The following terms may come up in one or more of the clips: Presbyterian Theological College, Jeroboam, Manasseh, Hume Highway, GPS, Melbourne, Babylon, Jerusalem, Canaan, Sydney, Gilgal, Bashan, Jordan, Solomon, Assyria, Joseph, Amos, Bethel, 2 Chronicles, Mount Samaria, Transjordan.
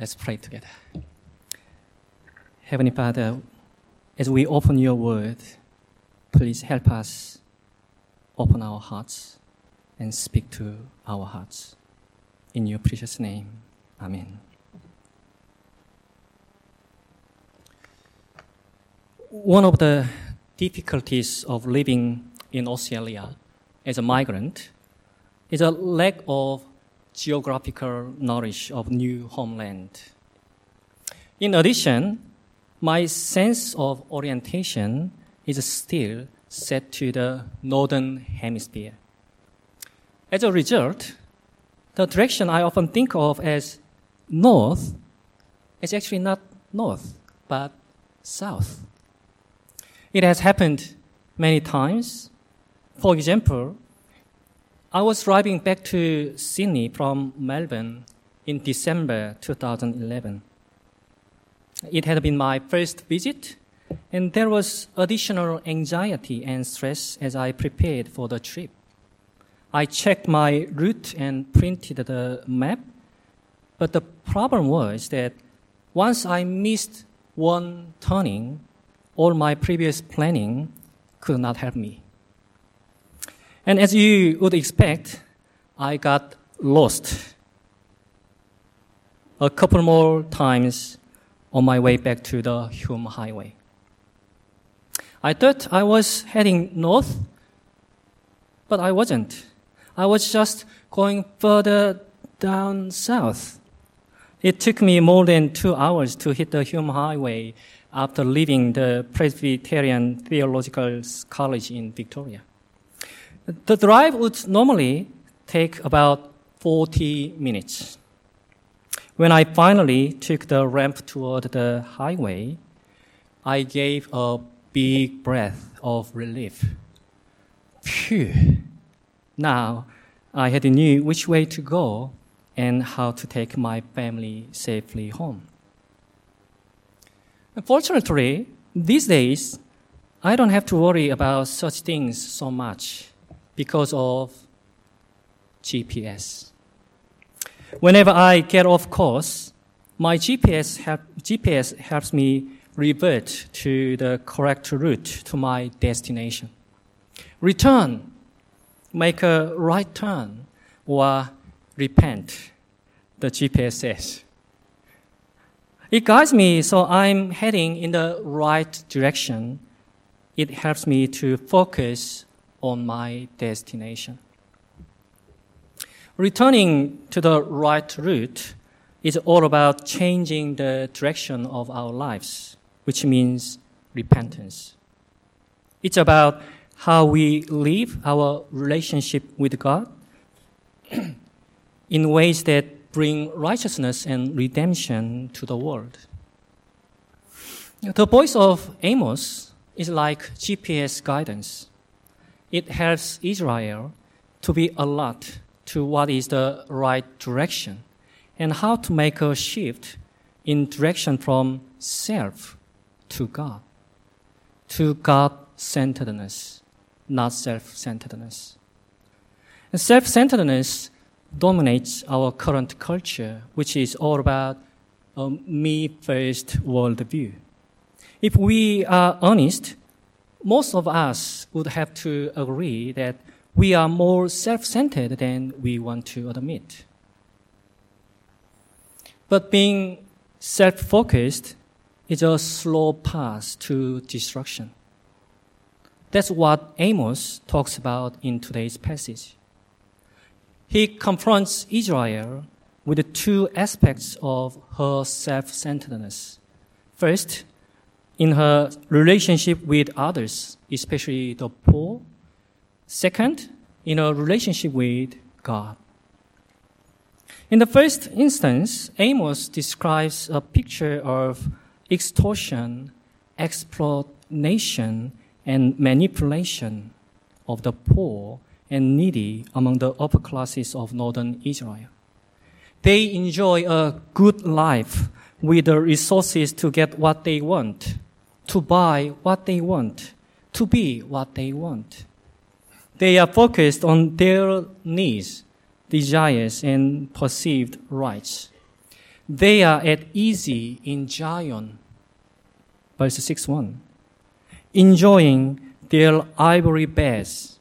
Let's pray together. Heavenly Father, as we open your word, please help us open our hearts and speak to our hearts. In your precious name, amen. One of the difficulties of living in Australia as a migrant is a lack of geographical knowledge of new homeland. In addition, my sense of orientation is still set to the northern hemisphere. As a result, the direction I often think of as north is actually not north, but south. It has happened many times. For example, I was driving back to Sydney from Melbourne in December 2011. It had been my first visit, and there was additional anxiety and stress as I prepared for the trip. I checked my route and printed the map, but the problem was that once I missed one turning, all my previous planning could not help me. And as you would expect, I got lost a couple more times on my way back to the Hume Highway. I thought I was heading north, but I wasn't. I was just going further down south. It took me more than 2 hours to hit the Hume Highway after leaving the Presbyterian Theological College in Victoria. The drive would normally take about 40 minutes. When I finally took the ramp toward the highway, I gave a big breath of relief. Phew! Now I had knew which way to go and how to take my family safely home. Unfortunately, these days, I don't have to worry about such things so much because of GPS. Whenever I get off course, my GPS helps me revert to the correct route to my destination. Return, make a right turn, or repent, the GPS says. It guides me so I'm heading in the right direction. It helps me to focus on my destination. Returning to the right route is all about changing the direction of our lives, which means repentance. It's about how we live our relationship with God in ways that bring righteousness and redemption to the world. The voice of Amos is like GPS guidance. It helps Israel to be alert to what is the right direction and how to make a shift in direction from self to God-centeredness, not self-centeredness. And self-centeredness dominates our current culture, which is all about a me-first worldview. If we are honest, most of us would have to agree that we are more self-centered than we want to admit. But being self-focused is a slow path to destruction. That's what Amos talks about in today's passage. He confronts Israel with the two aspects of her self-centeredness. First, in her relationship with others, especially the poor. Second, in her relationship with God. In the first instance, Amos describes a picture of extortion, exploitation, and manipulation of the poor and needy among the upper classes of northern Israel. They enjoy a good life with the resources to get what they want, to buy what they want, to be what they want. They are focused on their needs, desires, and perceived rights. They are at ease in Zion, verse 6:1, enjoying their ivory beds,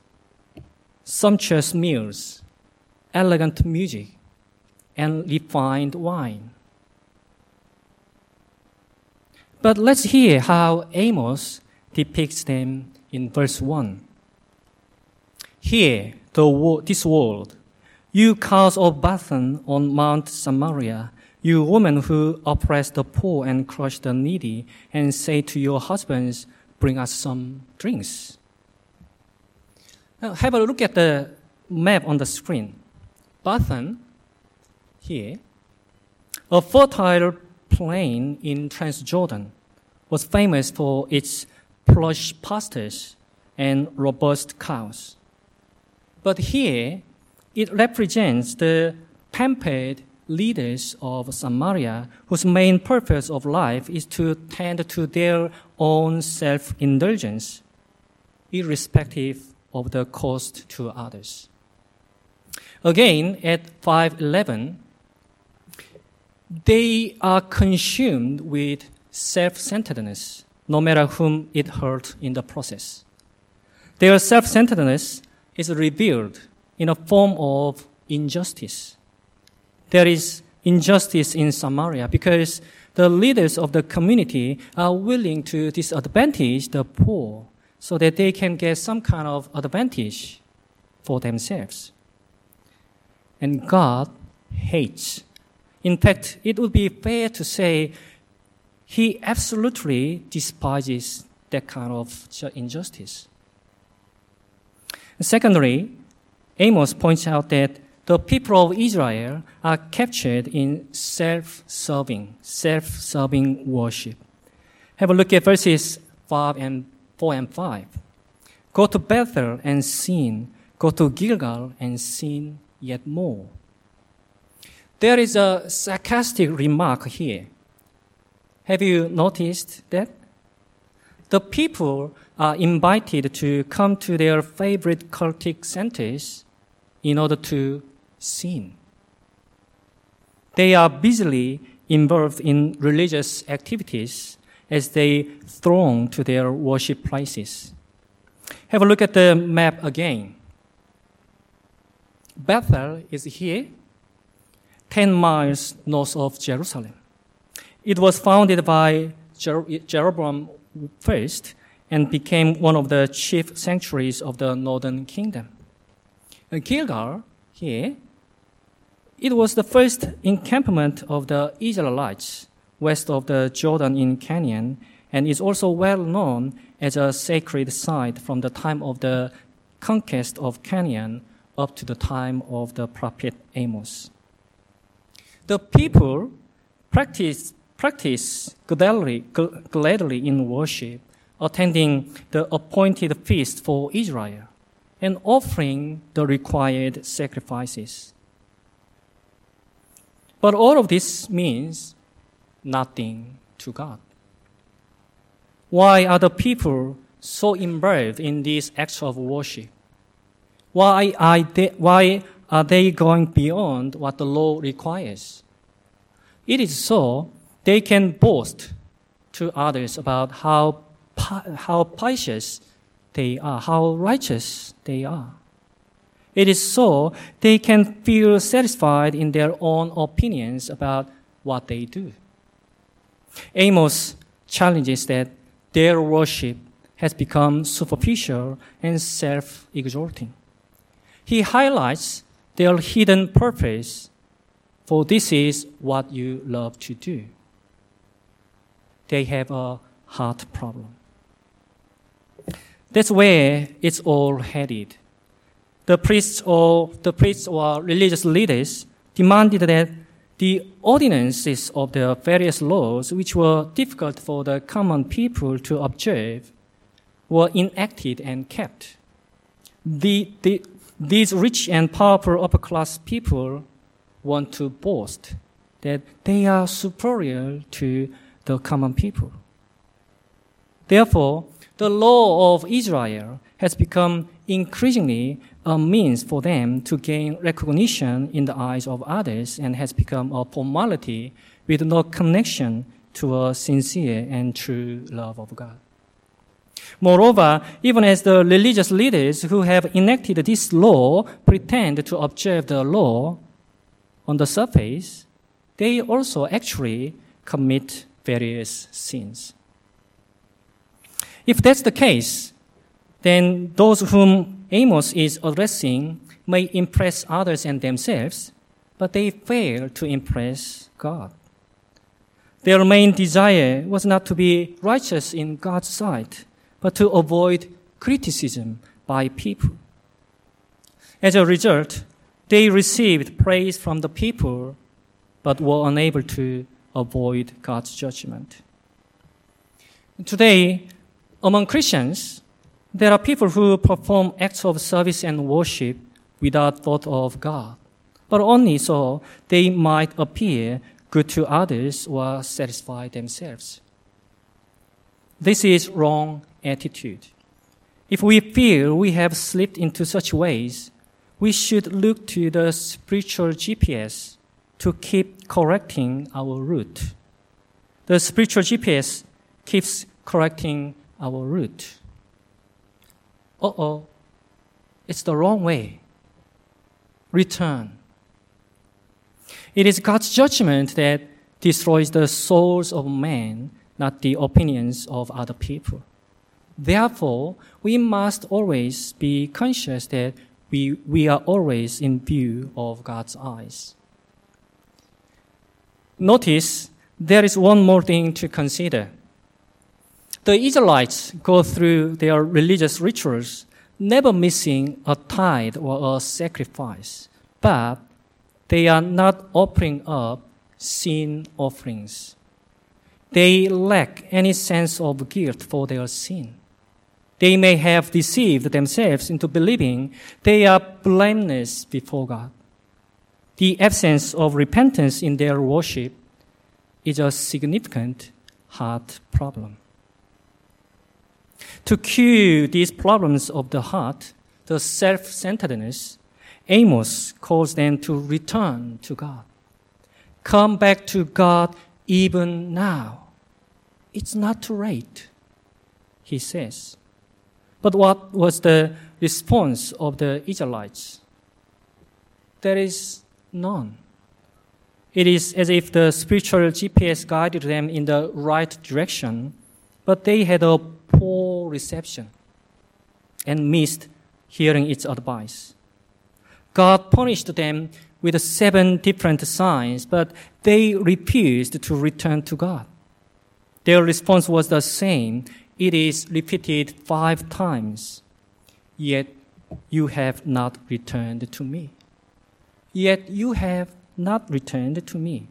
sumptuous meals, elegant music, and refined wine. But let's hear how Amos depicts them in verse 1. Hear, this world, you cows of Bashan on Mount Samaria, you women who oppress the poor and crush the needy, and say to your husbands, bring us some drinks. Now, have a look at the map on the screen. Bashan, here, a fertile plain in Transjordan, was famous for its plush pastures and robust cows. But here, it represents the pampered leaders of Samaria, whose main purpose of life is to tend to their own self-indulgence, irrespective of the cost to others. Again, at 5:11, they are consumed with self-centeredness, no matter whom it hurt in the process. Their self-centeredness is revealed in a form of injustice. There is injustice in Samaria because the leaders of the community are willing to disadvantage the poor so that they can get some kind of advantage for themselves. And God hates. In fact, it would be fair to say he absolutely despises that kind of injustice. Secondly, Amos points out that the people of Israel are captured in self-serving worship. Have a look at verses 4 and 5. Go to Bethel and sin. Go to Gilgal and sin yet more. There is a sarcastic remark here. Have you noticed that? The people are invited to come to their favorite cultic centers in order to sin. They are busily involved in religious activities as they throng to their worship places. Have a look at the map again. Bethel is here, 10 miles north of Jerusalem. It was founded by Jeroboam I and became one of the chief sanctuaries of the northern kingdom. Gilgal, here, it was the first encampment of the Israelites west of the Jordan in Canaan, and is also well known as a sacred site from the time of the conquest of Canaan up to the time of the prophet Amos. The people practice gladly in worship, attending the appointed feast for Israel, and offering the required sacrifices. But all of this means nothing to God. Why are the people so involved in these acts of worship? Why are they going beyond what the law requires? It is so they can boast to others about how pious they are, how righteous they are. It is so they can feel satisfied in their own opinions about what they do. Amos challenges that their worship has become superficial and self-exalting. He highlights their hidden purpose, for this is what you love to do. They have a heart problem. That's where it's all headed. The priests or religious leaders demanded that the ordinances of the various laws, which were difficult for the common people to observe, were enacted and kept. These rich and powerful upper-class people want to boast that they are superior to the common people. Therefore, the law of Israel has become increasingly a means for them to gain recognition in the eyes of others and has become a formality with no connection to a sincere and true love of God. Moreover, even as the religious leaders who have enacted this law pretend to observe the law on the surface, they also actually commit various sins. If that's the case, then those whom Amos is addressing may impress others and themselves, but they fail to impress God. Their main desire was not to be righteous in God's sight, but to avoid criticism by people. As a result, they received praise from the people, but were unable to avoid God's judgment. Today, among Christians, there are people who perform acts of service and worship without thought of God, but only so they might appear good to others or satisfy themselves. This is wrong attitude. If we feel we have slipped into such ways, we should look to the spiritual GPS to keep correcting our route. The spiritual GPS keeps correcting our route. Uh-oh, it's the wrong way. Return. It is God's judgment that destroys the souls of men, not the opinions of other people. Therefore, we must always be conscious that we are always in view of God's eyes. Notice there is one more thing to consider. The Israelites go through their religious rituals, never missing a tithe or a sacrifice, but they are not offering up sin offerings. They lack any sense of guilt for their sin. They may have deceived themselves into believing they are blameless before God. The absence of repentance in their worship is a significant heart problem. To cure these problems of the heart, the self-centeredness, Amos calls them to return to God. Come back to God even now. It's not too late, he says. But what was the response of the Israelites? There is none. It is as if the spiritual GPS guided them in the right direction, but they had a poor reception and missed hearing its advice. God punished them with 7 different signs, but they refused to return to God. Their response was the same. It is repeated 5 times. Yet you have not returned to me. Yet you have not returned to me.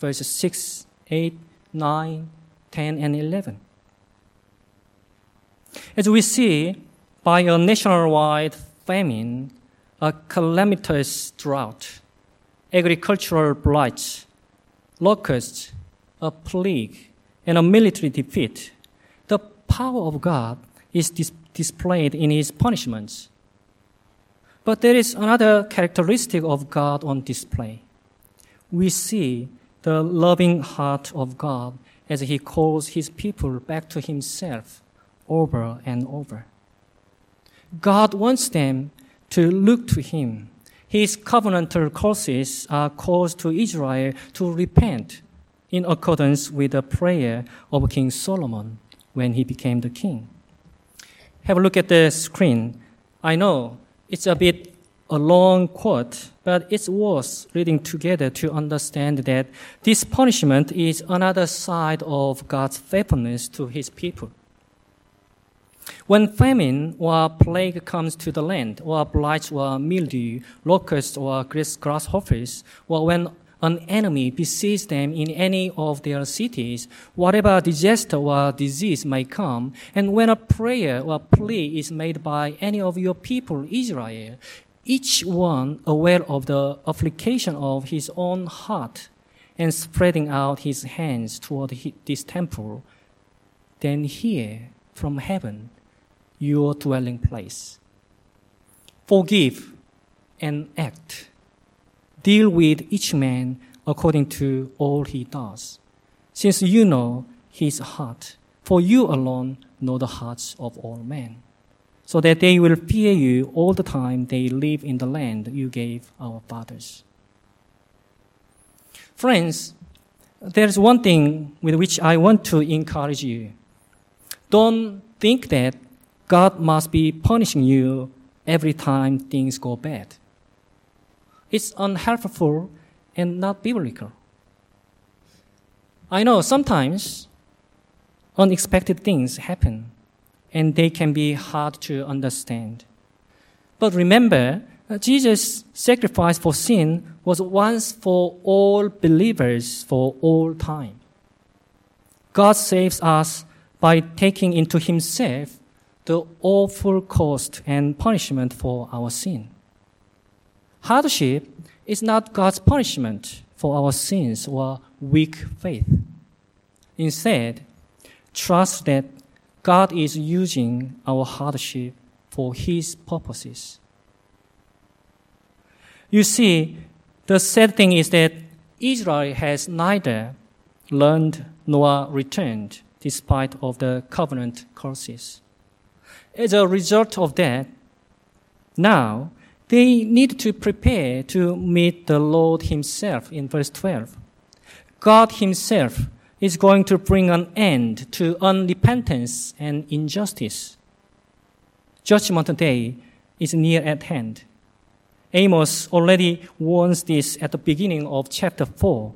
Verses 6, 8, 9, 10, and 11. As we see, by a nationwide famine, a calamitous drought, agricultural blight, locusts, a plague, and a military defeat, the power of God is displayed in his punishments. But there is another characteristic of God on display. We see the loving heart of God as he calls his people back to himself over and over. God wants them to look to him. His covenantal curses are calls to Israel to repent in accordance with the prayer of King Solomon when he became the king. Have a look at the screen. I know it's a bit a long quote, but it's worth reading together to understand that this punishment is another side of God's faithfulness to his people. When famine or plague comes to the land, or blight or mildew, locusts or grasshoppers, or when an enemy besieges them in any of their cities, whatever disaster or disease may come, and when a prayer or plea is made by any of your people, Israel, each one aware of the affliction of his own heart and spreading out his hands toward this temple, then hear from heaven your dwelling place. Forgive and act. Deal with each man according to all he does, since you know his heart, for you alone know the hearts of all men, so that they will fear you all the time they live in the land you gave our fathers. Friends, there is one thing with which I want to encourage you. Don't think that God must be punishing you every time things go bad. It's unhelpful and not biblical. I know sometimes unexpected things happen and they can be hard to understand. But remember, Jesus' sacrifice for sin was once for all believers for all time. God saves us by taking into himself the awful cost and punishment for our sin. Hardship is not God's punishment for our sins or weak faith. Instead, trust that God is using our hardship for his purposes. You see, the sad thing is that Israel has neither learned nor returned despite of the covenant curses. As a result of that, now they need to prepare to meet the Lord himself in verse 12. God himself is going to bring an end to unrepentance and injustice. Judgment Day is near at hand. Amos already warns this at the beginning of chapter 4.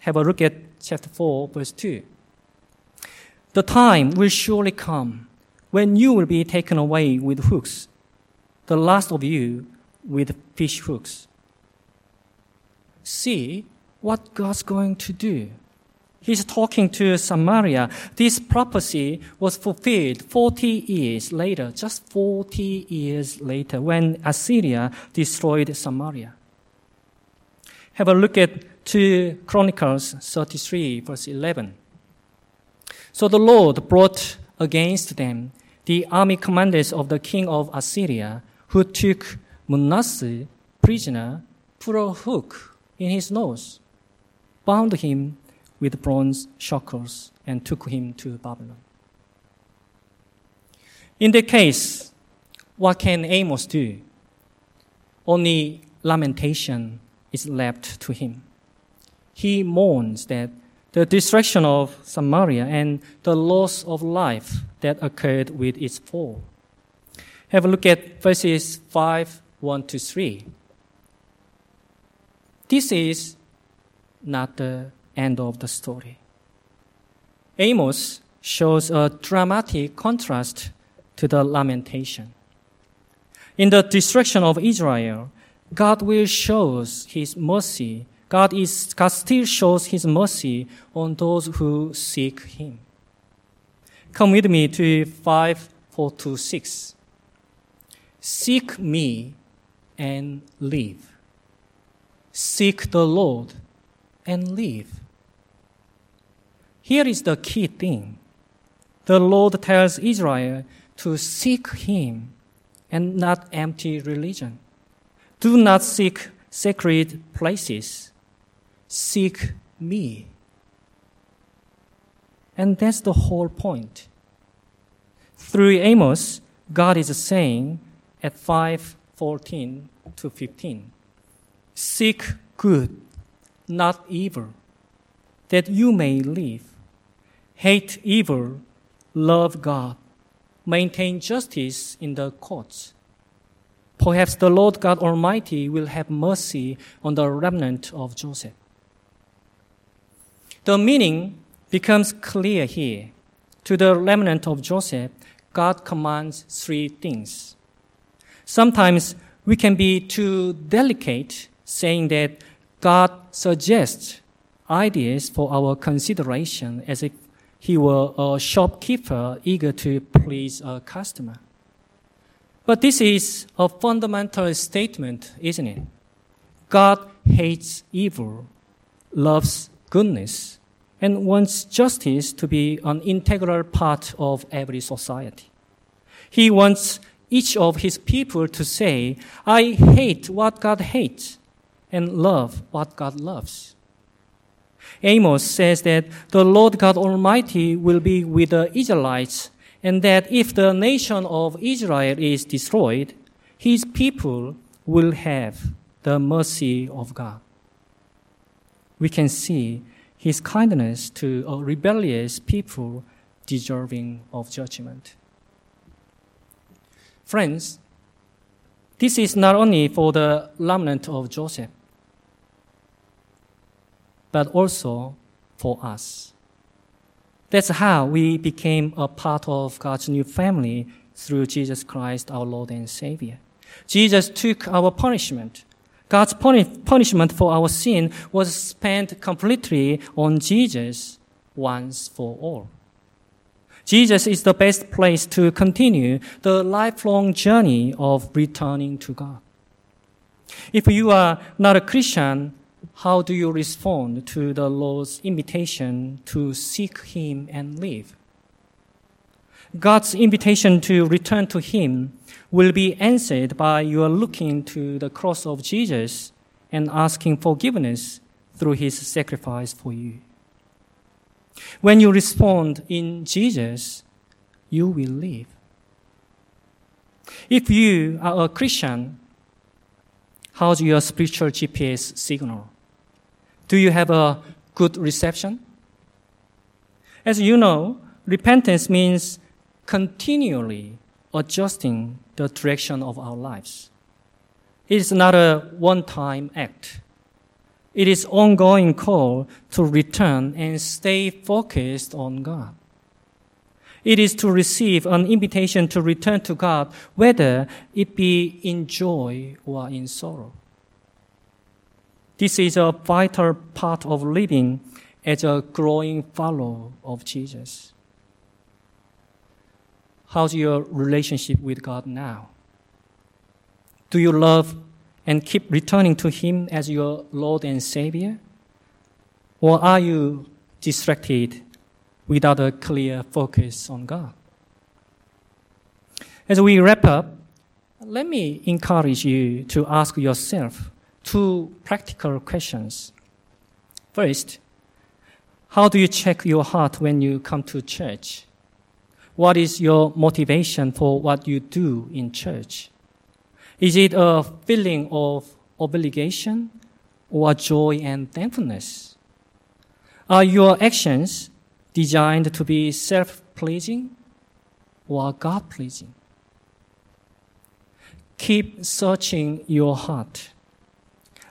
Have a look at chapter 4, verse 2. The time will surely come when you will be taken away with hooks, the last of you with fish hooks. See what God's going to do. He's talking to Samaria. This prophecy was fulfilled 40 years later, just 40 years later, when Assyria destroyed Samaria. Have a look at 2 Chronicles 33, verse 11. So the Lord brought against them the army commanders of the king of Assyria, who took Manasseh prisoner, put a hook in his nose, bound him with bronze shackles, and took him to Babylon. In the case, what can Amos do? Only lamentation is left to him. He mourns that the destruction of Samaria and the loss of life that occurred with its fall. Have a look at verses 5:1-3. This is not the end of the story. Amos shows a dramatic contrast to the lamentation. In the destruction of Israel, God still shows his mercy on those who seek him. Come with me to 5:4-6. Seek me and live. Seek the Lord and live. Here is the key thing. The Lord tells Israel to seek him and not empty religion. Do not seek sacred places. Seek me. And that's the whole point. Through Amos, God is saying at 5:14-15, seek good, not evil, that you may live. Hate evil, love God, maintain justice in the courts. Perhaps the Lord God Almighty will have mercy on the remnant of Joseph. The meaning becomes clear here. To the remnant of Joseph, God commands three things. Sometimes we can be too delicate, saying that God suggests ideas for our consideration as if he were a shopkeeper eager to please a customer. But this is a fundamental statement, isn't it? God hates evil, loves goodness, and wants justice to be an integral part of every society. He wants each of his people to say, I hate what God hates, and love what God loves. Amos says that the Lord God Almighty will be with the Israelites, and that if the nation of Israel is destroyed, his people will have the mercy of God. We can see his kindness to a rebellious people deserving of judgment. Friends, this is not only for the remnant of Joseph, but also for us. That's how we became a part of God's new family through Jesus Christ, our Lord and Savior. Jesus took our punishment. God's punishment for our sin was spent completely on Jesus once for all. Jesus is the best place to continue the lifelong journey of returning to God. If you are not a Christian, how do you respond to the Lord's invitation to seek Him and live? God's invitation to return to Him will be answered by your looking to the cross of Jesus and asking forgiveness through His sacrifice for you. When you respond in Jesus, you will live. If you are a Christian, how's your spiritual GPS signal? Do you have a good reception? As you know, repentance means continually adjusting the direction of our lives. It is not a one-time act. It is an ongoing call to return and stay focused on God. It is to receive an invitation to return to God, whether it be in joy or in sorrow. This is a vital part of living as a growing follower of Jesus. How's your relationship with God now? Do you love and keep returning to Him as your Lord and Savior? Or are you distracted without a clear focus on God? As we wrap up, let me encourage you to ask yourself two practical questions. First, how do you check your heart when you come to church? What is your motivation for what you do in church? Is it a feeling of obligation or joy and thankfulness? Are your actions designed to be self-pleasing or God-pleasing? Keep searching your heart.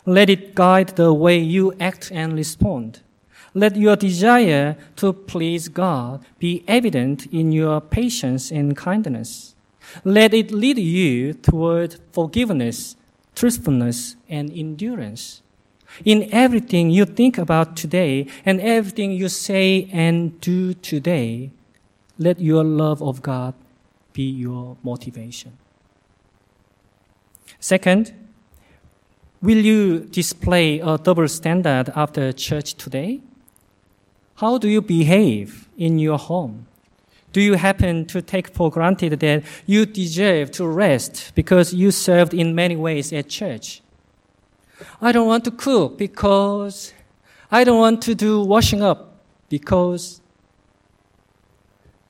Let it guide the way you act and respond. Let your desire to please God be evident in your patience and kindness. Let it lead you toward forgiveness, truthfulness, and endurance. In everything you think about today and everything you say and do today, let your love of God be your motivation. Second, will you display a double standard after church today? How do you behave in your home? Do you happen to take for granted that you deserve to rest because you served in many ways at church? I don't want to cook because I don't want to do washing up because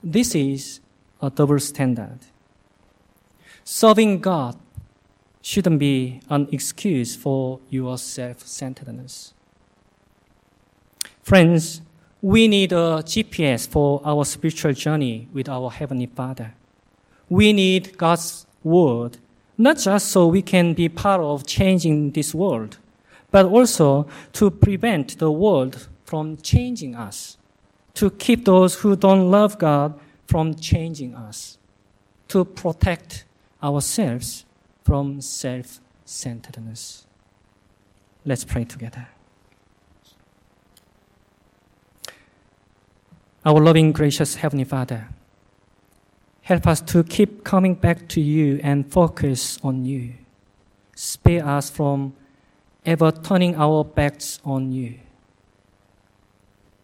this is a double standard. Serving God shouldn't be an excuse for your self-centeredness. Friends, we need a GPS for our spiritual journey with our Heavenly Father. We need God's Word, not just so we can be part of changing this world, but also to prevent the world from changing us, to keep those who don't love God from changing us, to protect ourselves from self-centeredness. Let's pray together. Our loving, gracious Heavenly Father, help us to keep coming back to you and focus on you. Spare us from ever turning our backs on you.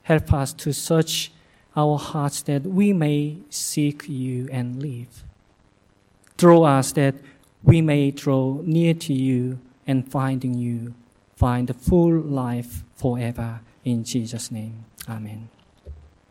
Help us to search our hearts that we may seek you and live. Draw us that we may draw near to you and finding you, find full life forever. In Jesus' name, amen.